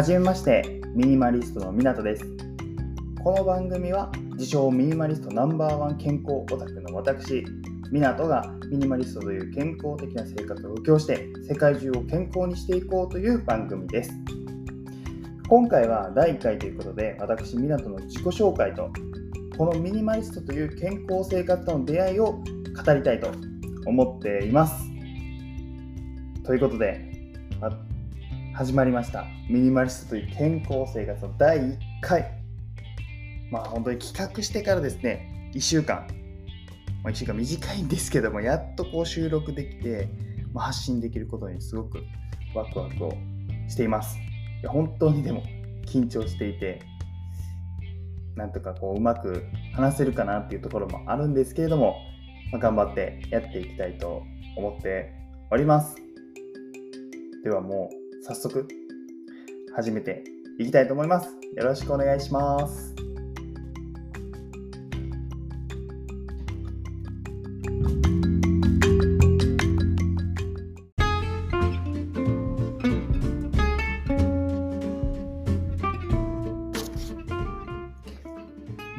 はじめまして、ミニマリストの湊です。この番組は自称ミニマリストナンバーワン健康オタクの私湊がミニマリストという健康的な生活を布教して世界中を健康にしていこうという番組です。今回は第1回ということで、私湊の自己紹介とこのミニマリストという健康生活との出会いを語りたいと思っています。ということで始まりました、ミニマリストという健康生活の第1回。本当に企画してからですね、1週間短いんですけども、やっとこう収録できて、発信できることにすごくワクワクをしています。いや本当にでも緊張していて、なんとかこううまく話せるかなっていうところもあるんですけれども、頑張ってやっていきたいと思っております。ではもう早速始めていきたいと思います。よろしくお願いします。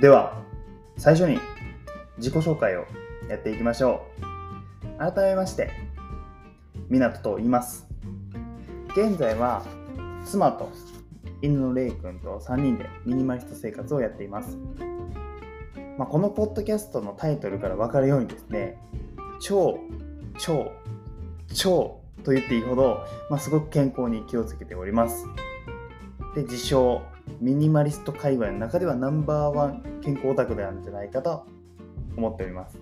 では最初に自己紹介をやっていきましょう。改めまして、湊と言います。現在は妻と犬のレイ君と3人でミニマリスト生活をやっています。このポッドキャストのタイトルから分かるようにですね、超と言っていいほど、すごく健康に気をつけております。で、自称ミニマリスト界隈の中ではナンバーワン健康オタクなんじゃないかと思っております。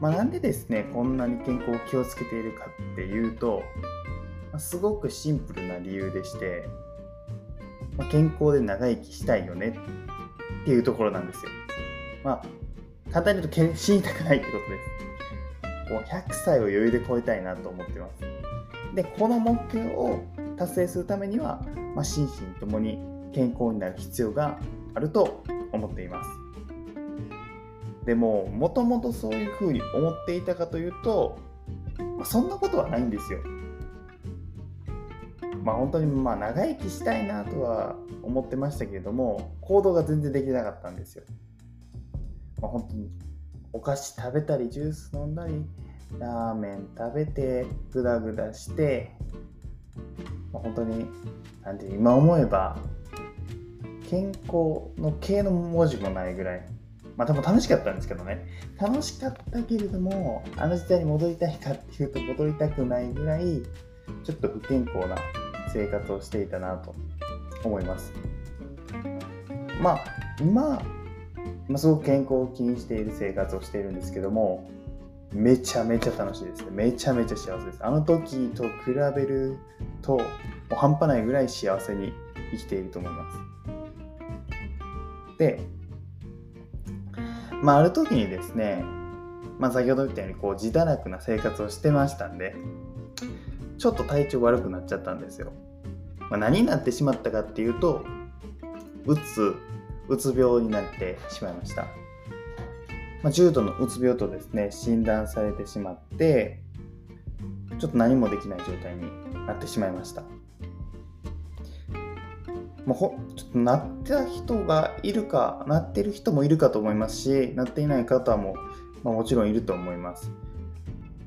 なんでですねこんなに健康を気をつけているかっていうと、すごくシンプルな理由でして、健康で長生きしたいよねっていうところなんですよ。簡単に言うと死にたくないってことです。100歳を余裕で超えたいなと思ってます。で、この目標を達成するためには、心身ともに健康になる必要があると思っています。でも、もともとそういうふうに思っていたかというと、そんなことはないんですよ。本当に長生きしたいなとは思ってましたけれども、行動が全然できなかったんですよ。本当にお菓子食べたりジュース飲んだりラーメン食べてグダグダして、本当になんて今思えば健康の系の文字もないぐらい、でも楽しかったんですけどね。楽しかったけれども、あの時代に戻りたいかっていうと戻りたくないぐらい、ちょっと不健康な生活をしていたなと思います。今すごく健康を気にしている生活をしているんですけども、めちゃめちゃ楽しいですね。めちゃめちゃ幸せです。あの時と比べるともう半端ないぐらい幸せに生きていると思います。で、ある時にですね、先ほど言ったようにこう自堕落な生活をしてましたんで、ちょっと体調悪くなっちゃったんですよ。何になってしまったかっていうと、うつ病になってしまいました。重度のうつ病とですね診断されてしまって、ちょっと何もできない状態になってしまいました。ちょっとなった人がいるか、なってる人もいるかと思いますし、なっていない方も、もちろんいると思います。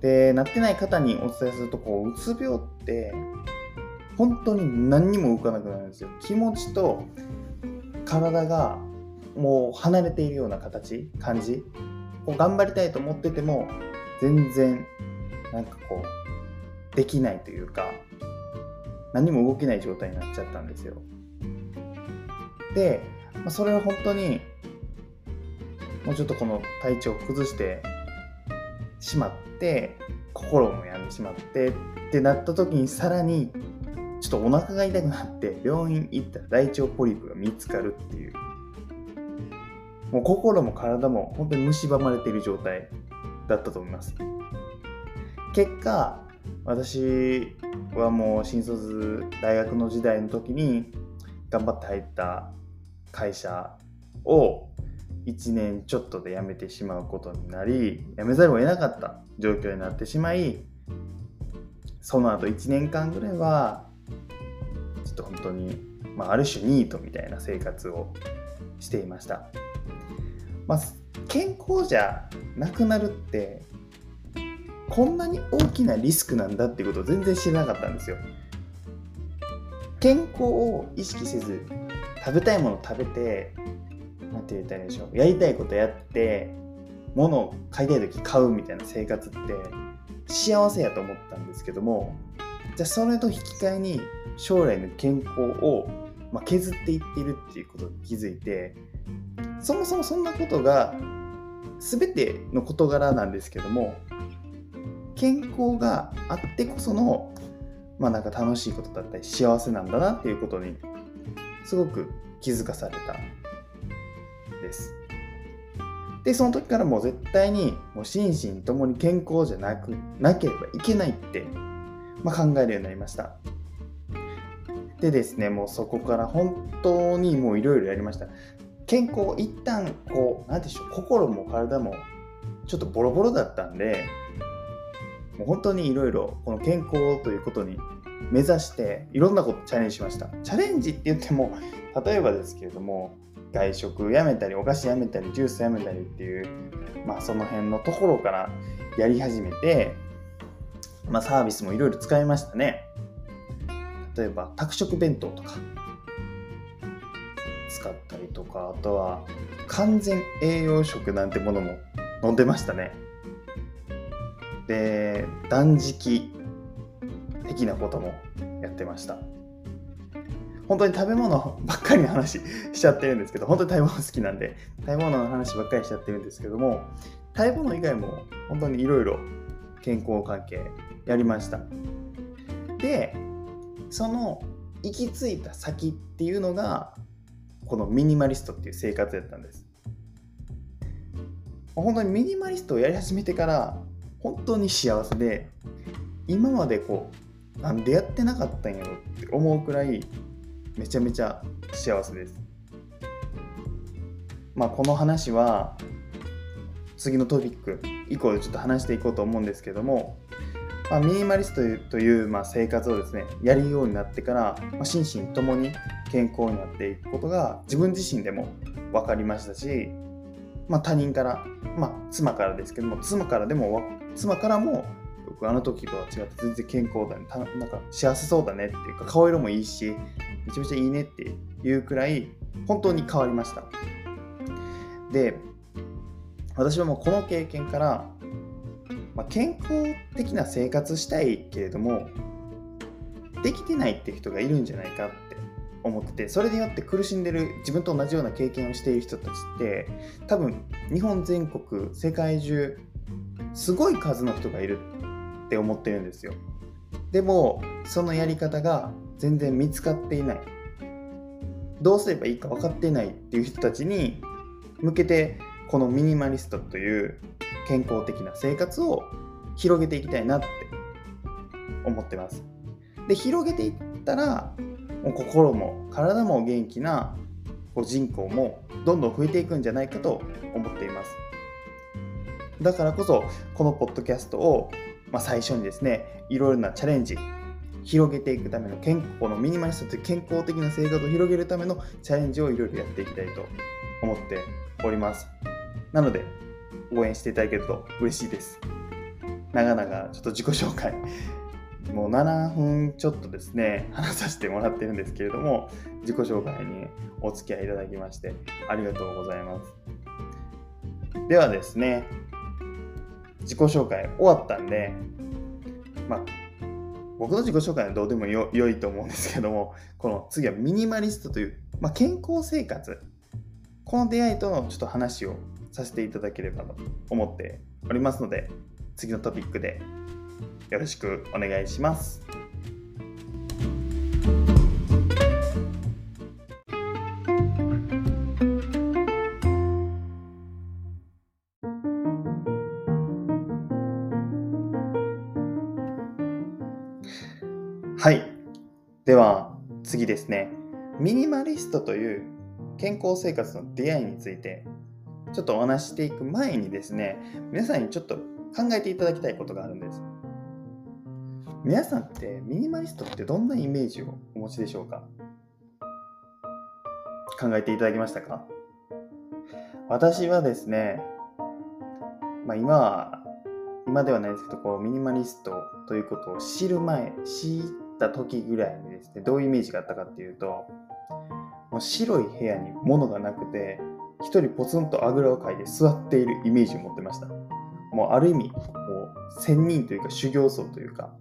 で、なってない方にお伝えすると、うつ病って本当に何にも動かなくなるんですよ。気持ちと体がもう離れているような感じ、頑張りたいと思ってても全然できないというか、何も動けない状態になっちゃったんですよ。で、それは本当にもうちょっとこの体調を崩してしまって、心も病んでしまってってなった時に、さらにちょっとお腹が痛くなって病院行ったら大腸ポリープが見つかるっていう、もう心も体も本当に蝕まれている状態だったと思います。結果、私はもう新卒大学の時代の時に頑張って入った会社を1年ちょっとで辞めてしまうことになり、辞めざるを得なかった状況になってしまい、その後1年間ぐらいはちって本当に、ある種ニートみたいな生活をしていました。健康じゃなくなるってこんなに大きなリスクなんだってことを全然知らなかったんですよ。健康を意識せず食べたいもの食べて、なんて言ったらいいでしょう、やりたいことやって物を買いたい時買うみたいな生活って幸せやと思ったんですけども、じゃあそれと引き換えに将来の健康を削っていっているっていうことに気づいて、そもそもそんなことが全ての事柄なんですけども、健康があってこその、なんか楽しいことだったり幸せなんだなっていうことにすごく気づかされたです。で、その時からもう絶対にもう心身ともに健康じゃなければいけないって、考えるようになりました。でですね、もうそこから本当にもういろいろやりました。健康一旦心も体もちょっとボロボロだったんで、もう本当にいろいろこの健康ということに目指していろんなことチャレンジしました。チャレンジって言っても例えばですけれども、外食やめたりお菓子やめたりジュースやめたりっていう、その辺のところからやり始めて、サービスもいろいろ使いましたね。例えば宅食弁当とか使ったりとか、あとは完全栄養食なんてものも飲んでましたね。で、断食的なこともやってました。本当に食べ物ばっかりの話しちゃってるんですけど、本当に食べ物好きなんで食べ物の話ばっかりしちゃってるんですけども、食べ物以外も本当にいろいろ健康関係やりました。で、その行き着いた先っていうのがこのミニマリストっていう生活だったんです。本当にミニマリストをやり始めてから本当に幸せで、今までなんでやってなかったんやろって思うくらいめちゃめちゃ幸せです。この話は次のトピック以降でちょっと話していこうと思うんですけども、ミニマリストという生活をですねやるようになってから、心身ともに健康になっていくことが自分自身でも分かりましたし、他人から、妻からですけども、妻からも僕あの時とは違って全然健康だね、なんか幸せそうだねっていうか、顔色もいいしめちゃめちゃいいねっていうくらい本当に変わりました。で、私はもうこの経験から、健康的な生活したいけれどもできてないって人がいるんじゃないかって思ってて、それによって苦しんでる自分と同じような経験をしている人たちって多分日本全国世界中すごい数の人がいるって思ってるんですよ。でもそのやり方が全然見つかっていない、どうすればいいか分かっていないっていう人たちに向けて、このミニマリストという健康的な生活を広げていきたいなって思ってます。で、広げていったら心も体も元気な人口もどんどん増えていくんじゃないかと思っています。だからこそこのポッドキャストを、最初にですねいろいろなチャレンジ、広げていくためのこのミニマリストという健康的な生活を広げるためのチャレンジをいろいろやっていきたいと思っております。なので応援していただけると嬉しいです。長々ちょっと自己紹介もう7分ちょっとですね話させてもらってるんですけれども、自己紹介にお付き合いいただきましてありがとうございます。ではですね、自己紹介終わったんで、僕の自己紹介はどうでも良いと思うんですけども、この次はミニマリストという、健康生活、この出会いとのちょっと話をさせていただければと思っておりますので、次のトピックでよろしくお願いします。はい、では次ですね、ミニマリストという健康生活の出会いについてちょっとお話していく前にですね、皆さんにちょっと考えていただきたいことがあるんです。皆さんってミニマリストってどんなイメージをお持ちでしょうか。考えていただきましたか。私はですね、今ではないですけど、こうミニマリストということを知った時ぐらいにですね、どういうイメージがあったかっていうと、もう白い部屋に物がなくて一人ポツンとあぐらをかいて座っているイメージを持ってました。もうある意味もう仙人というか修行僧というか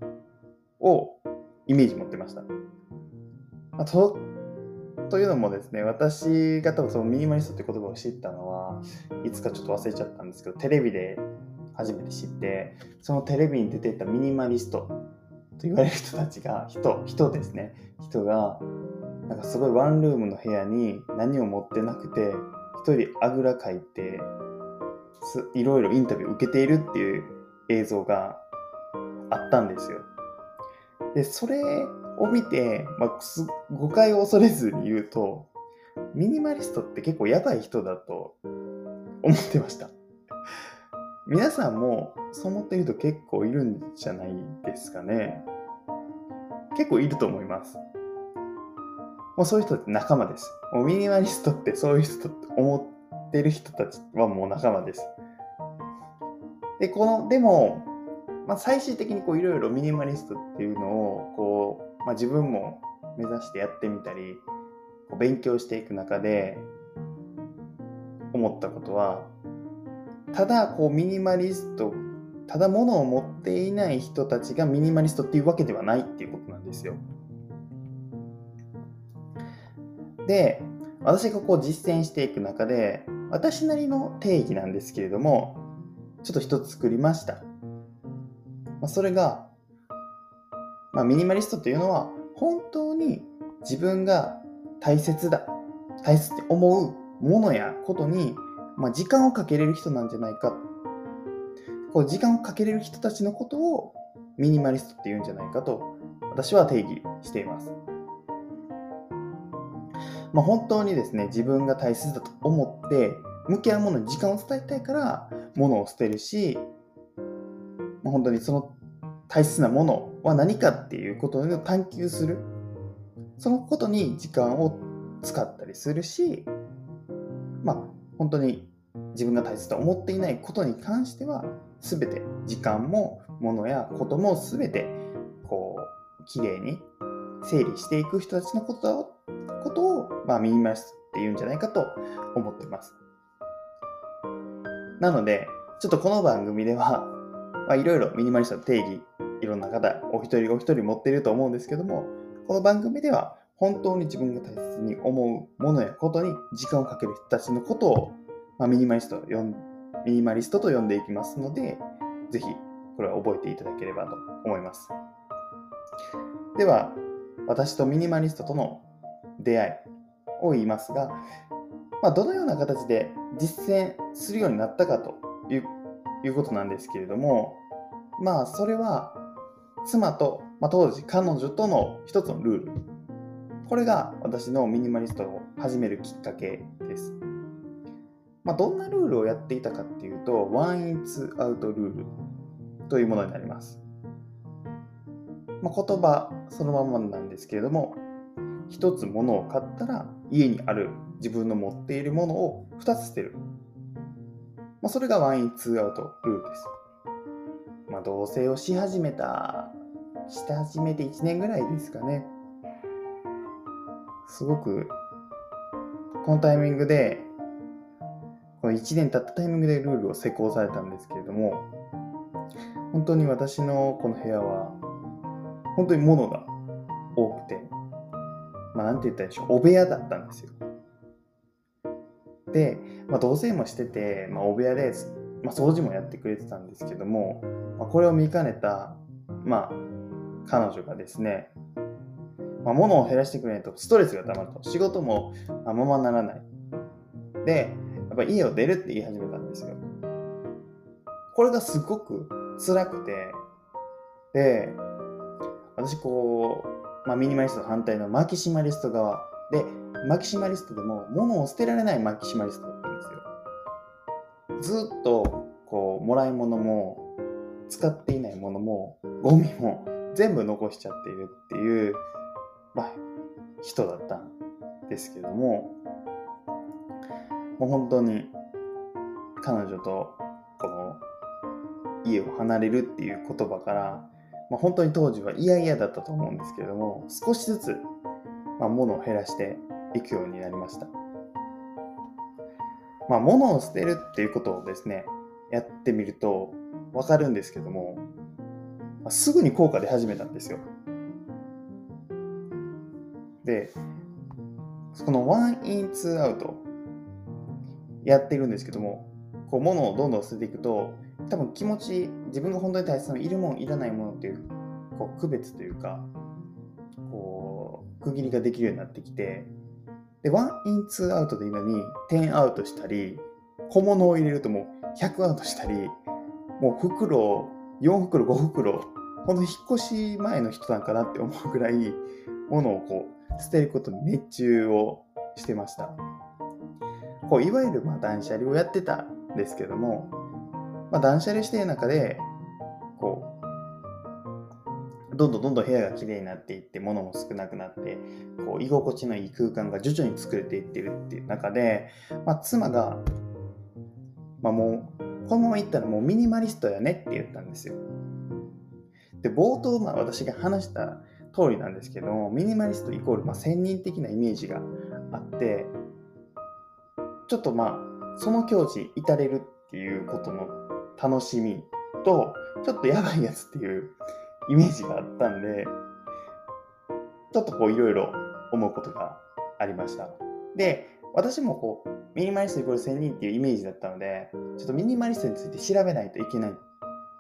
をイメージ持ってました。というのもですね、私が多分そのミニマリストって言葉を知ったのはいつかちょっと忘れちゃったんですけど、テレビで初めて知って、そのテレビに出ていたミニマリストと言われる人たちが人がなんかすごいワンルームの部屋に何を持ってなくて一人あぐらかいていろいろインタビュー受けているっていう映像があったんですよ。でそれを見て、誤解を恐れずに言うと、ミニマリストって結構やばい人だと思ってました。皆さんもそう思っている人結構いるんじゃないですかね。結構いると思います。もうそういう人って仲間です。もうミニマリストってそういう人って思ってる人たちはもう仲間です。でも、最終的にこういろいろミニマリストっていうのをこう、自分も目指してやってみたり勉強していく中で思ったことは、ミニマリスト、ただ物を持っていない人たちがミニマリストっていうわけではないっていうことなんですよ。で、私がこう実践していく中で、私なりの定義なんですけれども、ちょっと一つ作りました。それが、ミニマリストというのは、本当に自分が大切って思うものやことに、時間をかけれる人なんじゃないか。こう時間をかけれる人たちのことをミニマリストって言うんじゃないかと私は定義しています。本当にですね、自分が大切だと思って向き合うものに時間を伝えたいから物を捨てるし、本当にその大切なものは何かっていうことを探求する、そのことに時間を使ったりするし、本当に自分が大切と思っていないことに関しては全て時間も物やことも全てこうきれいに整理していく人たちのことをミニマリストっていうんじゃないかと思ってます。なのでちょっとこの番組ではいろいろミニマリストの定義、いろんな方お一人お一人持っていると思うんですけども、この番組では本当に自分が大切に思うものやことに時間をかける人たちのことを、ミニマリストと呼んでいきますので、ぜひこれは覚えていただければと思います。では、私とミニマリストとの出会いを言いますが、どのような形で実践するようになったかということなんですけれども、それは妻と、当時彼女との一つのルール。これが私のミニマリストを始めるきっかけです。どんなルールをやっていたかっていうと、ワンインツーアウトルールというものになります。言葉そのままなんですけれども、一つ物を買ったら家にある自分の持っているものを2つ捨てる。それがワンインツーアウトルールです。同棲をし始めて1年ぐらいですかね。すごくこのタイミングで、この1年経ったタイミングでルールを施行されたんですけれども、本当に私のこの部屋は本当に物が多くて、なんて言ったらいいでしょう、お部屋だったんですよ。で、同棲もしてて、お部屋で、掃除もやってくれてたんですけども、これを見かねた、彼女がですね、物を減らしてくれないとストレスがたまると、仕事もままならないで、やっぱ家を出るって言い始めたんですよ。これがすごく辛くて、で私ミニマリスト反対のマキシマリスト側で、マキシマリストでも物を捨てられないマキシマリストだったんですよ。ずっともらい物も使っていないものもゴミも全部残しちゃっているっていう、人だったんですけども、もう本当に彼女とこの家を離れるっていう言葉から、本当に当時は嫌々だったと思うんですけれども、少しずつ物を減らしていくようになりました。物を捨てるっていうことをですね、やってみると分かるんですけども、すぐに効果出始めたんですよ。で、このワンインツーアウトやってるんですけども、こう物をどんどん捨てていくと、多分気持ち、自分が本当に大切な、いるものいらないものっていう、区別というか、区切りができるようになってきて、でワンインツーアウトでいいのに10アウトしたり、小物を入れるともう100アウトしたり、もう袋を4袋5袋、この引っ越し前の人なんかなって思うぐらい物を捨てることに熱中をしてました。いわゆる断捨離をやってたんですけども、断捨離している中でどんどん部屋がきれいになっていって、物も少なくなって、居心地のいい空間が徐々に作れていってるっていう中で、妻が、もうこのままいったらもうミニマリストやねって言ったんですよ。で、冒頭私が話した通りなんですけども、ミニマリストイコール専任的なイメージがあって、ちょっとその境地至れるっていうことの楽しみと、ちょっとやばいやつっていうイメージがあったんで、ちょっといろいろ思うことがありました。で、私もミニマリストイコール専任っていうイメージだったので、ちょっとミニマリストについて調べないといけないっ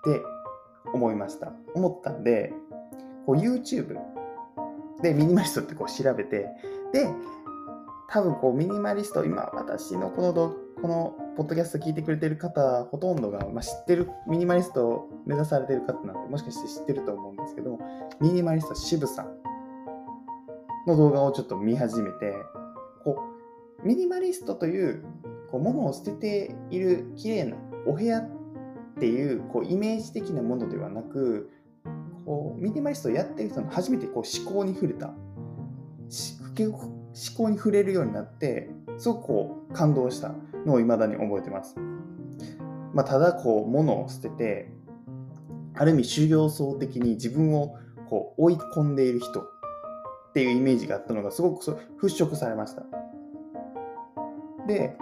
て思ったんで、YouTube でミニマリストって調べて、で、多分ミニマリスト、今私のこのポッドキャスト聞いてくれてる方ほとんどが、知ってるミニマリストを目指されてる方なんて、もしかして知ってると思うんですけども、ミニマリスト渋さんの動画をちょっと見始めて、ミニマリストという物を捨てている綺麗なお部屋っていうイメージ的なものではなく、ミニマリストをやってる人の初めて思考に触れた、思考に触れるようになって、すごく感動したのを未だに覚えてます。ただ物を捨てて、ある意味修行僧的に自分を追い込んでいる人っていうイメージがあったのがすごく払拭されました。で、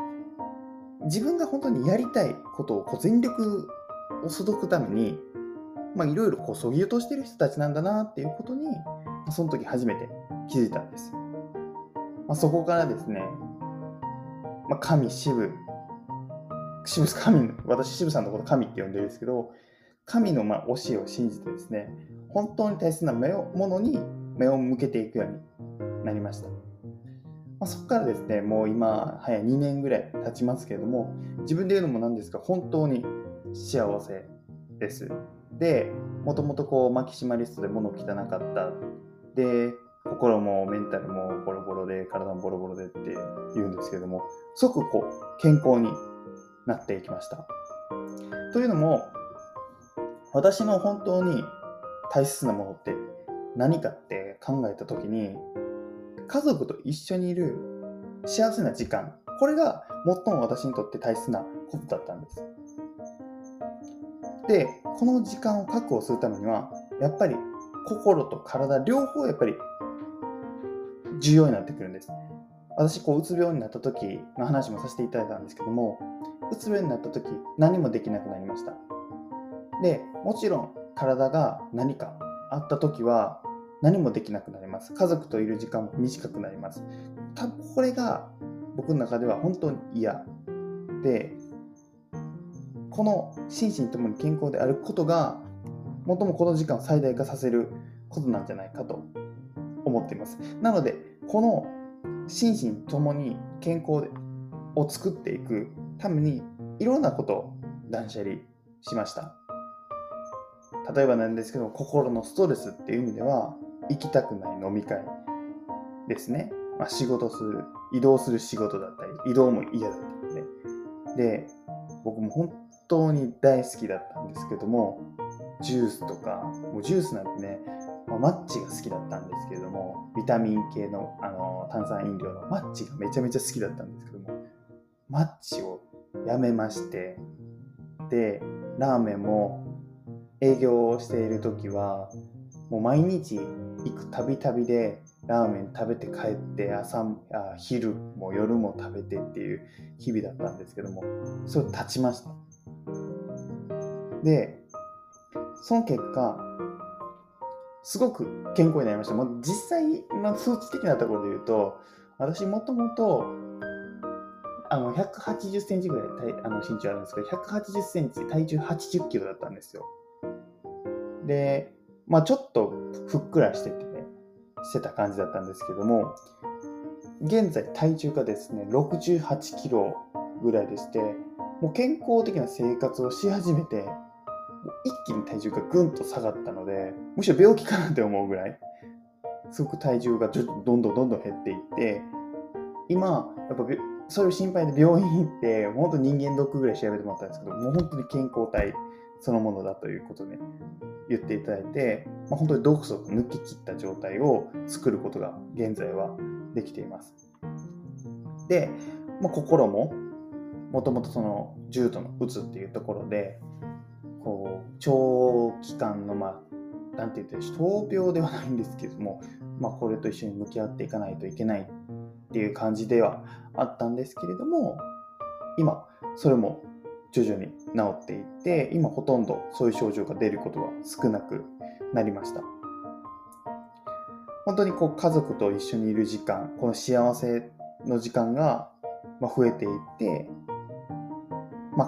自分が本当にやりたいことを全力を注ぐために、いろいろそぎ落としている人たちなんだなっていうことに、その時初めて気づいたんです。そこからですね、神、私渋さんのこと神って呼んでるんですけど、神の教えを信じてですね、本当に大切なものに目を向けていくようになりました。そこからですね、もう今早2年ぐらい経ちますけれども、自分で言うのもなんですが、本当に幸せです。で、もともとマキシマリストで物を汚かった。で、心もメンタルもボロボロで、体もボロボロでって言うんですけれども、即健康になっていきました。というのも、私の本当に大切なものって何かって考えた時に、家族と一緒にいる幸せな時間、これが最も私にとって大切なことだったんです。で、この時間を確保するためには、やっぱり心と体両方やっぱり重要になってくるんです。私うつ病になった時の話もさせていただいたんですけども、うつ病になった時何もできなくなりました。で、もちろん体が何かあった時は何もできなくなります。家族といる時間も短くなります。多分これが僕の中では本当に嫌で、この心身ともに健康であることが最もこの時間を最大化させることなんじゃないかと思っています。なので、この心身ともに健康を作っていくために、いろんなことを断捨離しました。例えばなんですけど、心のストレスっていう意味では、行きたくない飲み会ですね、仕事する、移動する仕事だったり、移動も嫌だったので、僕も本当に大好きだったんですけども、ジュースとか、もうジュースなんてね、マッチが好きだったんですけれども、ビタミン系の、炭酸飲料のマッチがめちゃめちゃ好きだったんですけども、マッチをやめまして、でラーメンも営業をしている時はもう毎日行くたびたびでラーメン食べて帰って、昼も夜も食べてっていう日々だったんですけども、それを断ちました。でその結果すごく健康になりました。もう実際、数値的なところで言うと、私もともと180センチぐらい身長あるんですけど、180センチ体重80キロだったんですよ。で、ちょっとふっくらしてた感じだったんですけども、現在体重がですね68キロぐらいでして、もう健康的な生活をし始めて一気に体重がぐんと下がったので、むしろ病気かなって思うぐらいすごく体重がどんどん減っていって、今やっぱそれを心配で病院に行って、もう本当に人間ドックぐらい調べてもらったんですけど、もう本当に健康体そのものだということで言っていただいて、本当に毒素を抜き切った状態を作ることが現在はできています。で、心ももともとその重度のうつっていうところで、こう長期間のなんて言って闘病ではないんですけども、これと一緒に向き合っていかないといけないっていう感じではあったんですけれども、今それも徐々に治っていって、今ほとんどそういう症状が出ることは少なくなりました。本当に家族と一緒にいる時間、この幸せの時間が増えていって、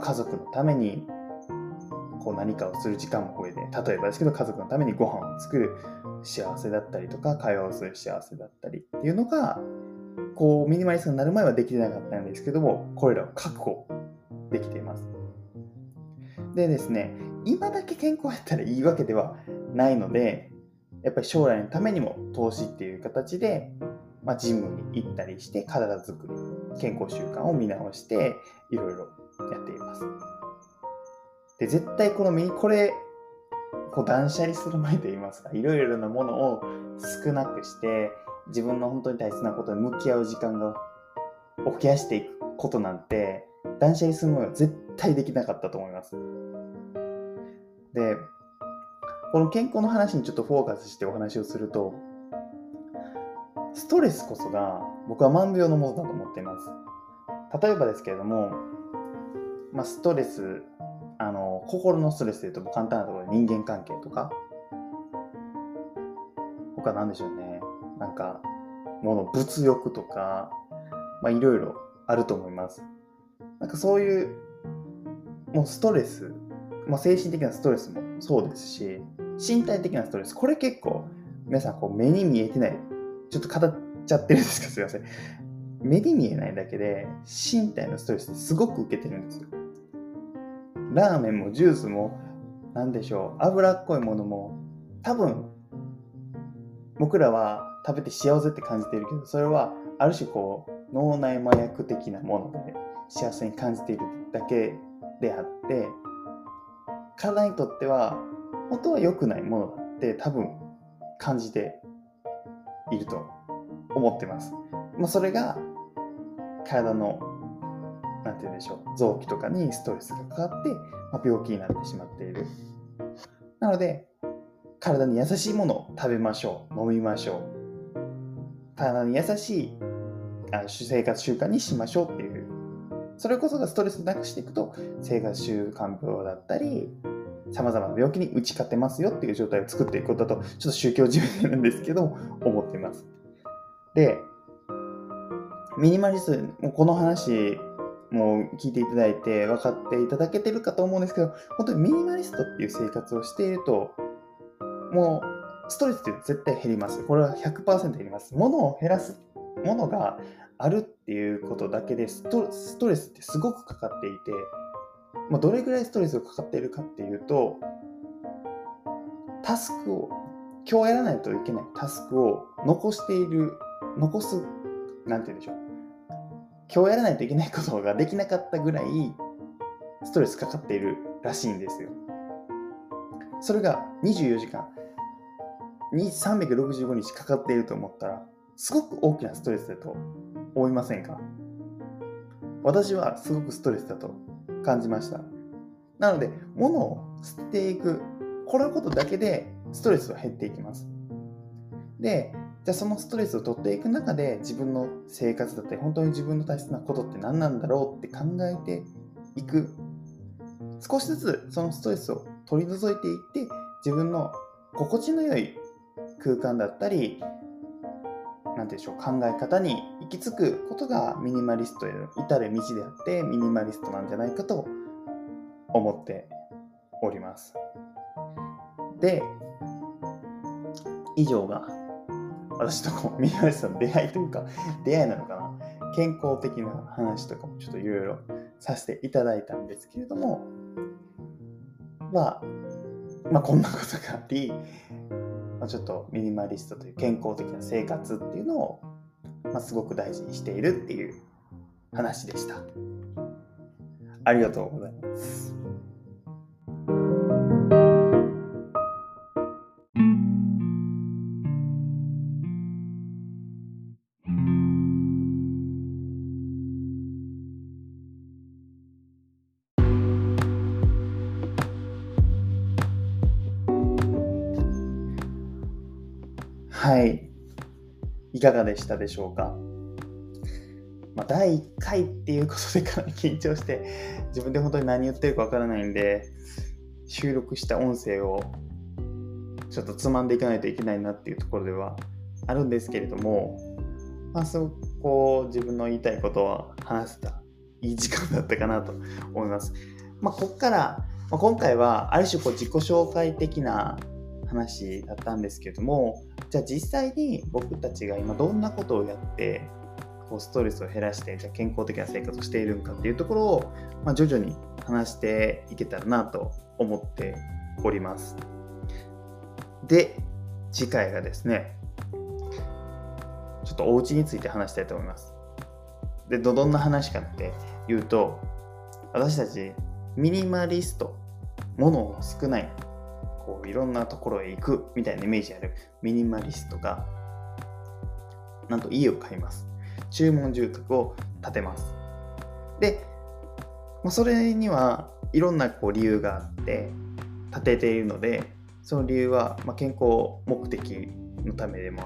家族のために何かをする時間も増えて、例えばですけど家族のためにご飯を作る幸せだったりとか、会話をする幸せだったりっていうのがミニマリストになる前はできてなかったんですけども、これらを確保できています。でですね、今だけ健康やったらいいわけではないので、やっぱり将来のためにも投資っていう形で、ジムに行ったりして体づくり、健康習慣を見直していろいろやっています。で絶対断捨離する前といいますか、いろいろなものを少なくして自分の本当に大切なことに向き合う時間を増やしていくことなんて、断捨離するのは絶対できなかったと思います。で、この健康の話にちょっとフォーカスしてお話をすると、ストレスこそが僕は万病のもとだと思っています。例えばですけれども、ストレス、心のストレスでいうと簡単なところで人間関係とか、他何でしょうね、物欲とか、いろいろあると思います。そういうストレス、精神的なストレスもそうですし、身体的なストレス、これ結構皆さん目に見えてない、ちょっと語っちゃってるんですけどすいません、目に見えないだけで身体のストレスってすごく受けてるんですよ。ラーメンもジュースも脂っこいものも、多分僕らは食べて幸せって感じているけど、それはある種脳内麻薬的なもので幸せに感じているだけであって、体にとっては本当は良くないものだって多分感じていると思ってます。それが体の臓器とかにストレスがかかって、病気になってしまっている。なので体に優しいものを食べましょう、飲みましょう、体に優しい生活習慣にしましょうっていう、それこそがストレスなくしていくと生活習慣病だったりさまざまな病気に打ち勝てますよっていう状態を作っていくことだと、ちょっと宗教じみなんですけども思っています。で、ミニマリスト、この話も聞いていただいて分かっていただけてるかと思うんですけど、本当にミニマリストっていう生活をしていると、もうストレスって絶対減ります。これは 100% 減ります。物を減らす、物があるっていうことだけでストレスってすごくかかっていて、どれぐらいストレスがかかっているかっていうと、タスクを今日やらないといけないタスクを残す今日やらないといけないことができなかったぐらいストレスかかっているらしいんですよ。それが24時間に365日かかっていると思ったら、すごく大きなストレスだと思いませんか？私はすごくストレスだと感じました。なので物を捨てていく、これのことだけでストレスは減っていきます。で、じゃあそのストレスを取っていく中で、自分の生活だったり本当に自分の大切なことって何なんだろうって考えていく。少しずつそのストレスを取り除いていって、自分の心地の良い空間だったり、なんてでしょう、考え方に行き着くことがミニマリストへの至る道であって、ミニマリストなんじゃないかと思っております。で、以上が私とこミニマリストの出会いというか、出会いなのかな、健康的な話とかもちょっといろいろさせていただいたんですけれども、まあこんなことがあり、ちょっとミニマリストという健康的な生活っていうのを、すごく大事にしているっていう話でした。ありがとうございます。はい、いかがでしたでしょうか。第1回っていうことでかなり緊張して、自分で本当に何言ってるかわからないんで、収録した音声をちょっとつまんでいかないといけないなっていうところではあるんですけれども、すごくこう自分の言いたいことを話せたいい時間だったかなと思います。ここから、今回はある種こう自己紹介的な話だったんですけれども、じゃあ実際に僕たちが今どんなことをやってこうストレスを減らして、じゃあ健康的な生活をしているのかっていうところを、徐々に話していけたらなと思っております。で、次回がですね、ちょっとお家について話したいと思います。で、どんな話かっていうと、私たちミニマリスト、物を少ない、こういろんなところへ行くみたいなイメージあるミニマリストが、なんと家を買います。注文住宅を建てます。で、それにはいろんなこう理由があって建てているので、その理由は健康目的のためでも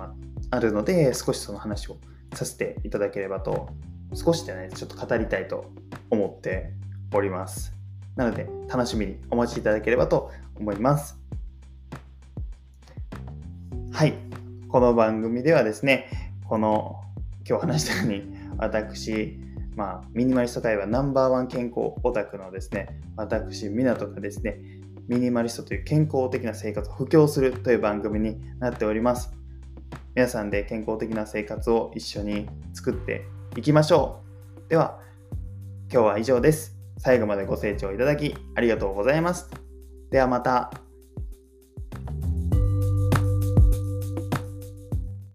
あるので、少しその話をさせていただければと、少しじゃない、ちょっと語りたいと思っております。なので楽しみにお待ちいただければと思います。はい、この番組ではですね、この今日話したように、私、ミニマリスト界はナンバーワン健康オタクのですね、私湊がですね、ミニマリストという健康的な生活を布教するという番組になっております。皆さんで健康的な生活を一緒に作っていきましょう。では、今日は以上です。最後までご清聴いただきありがとうございます。ではまた。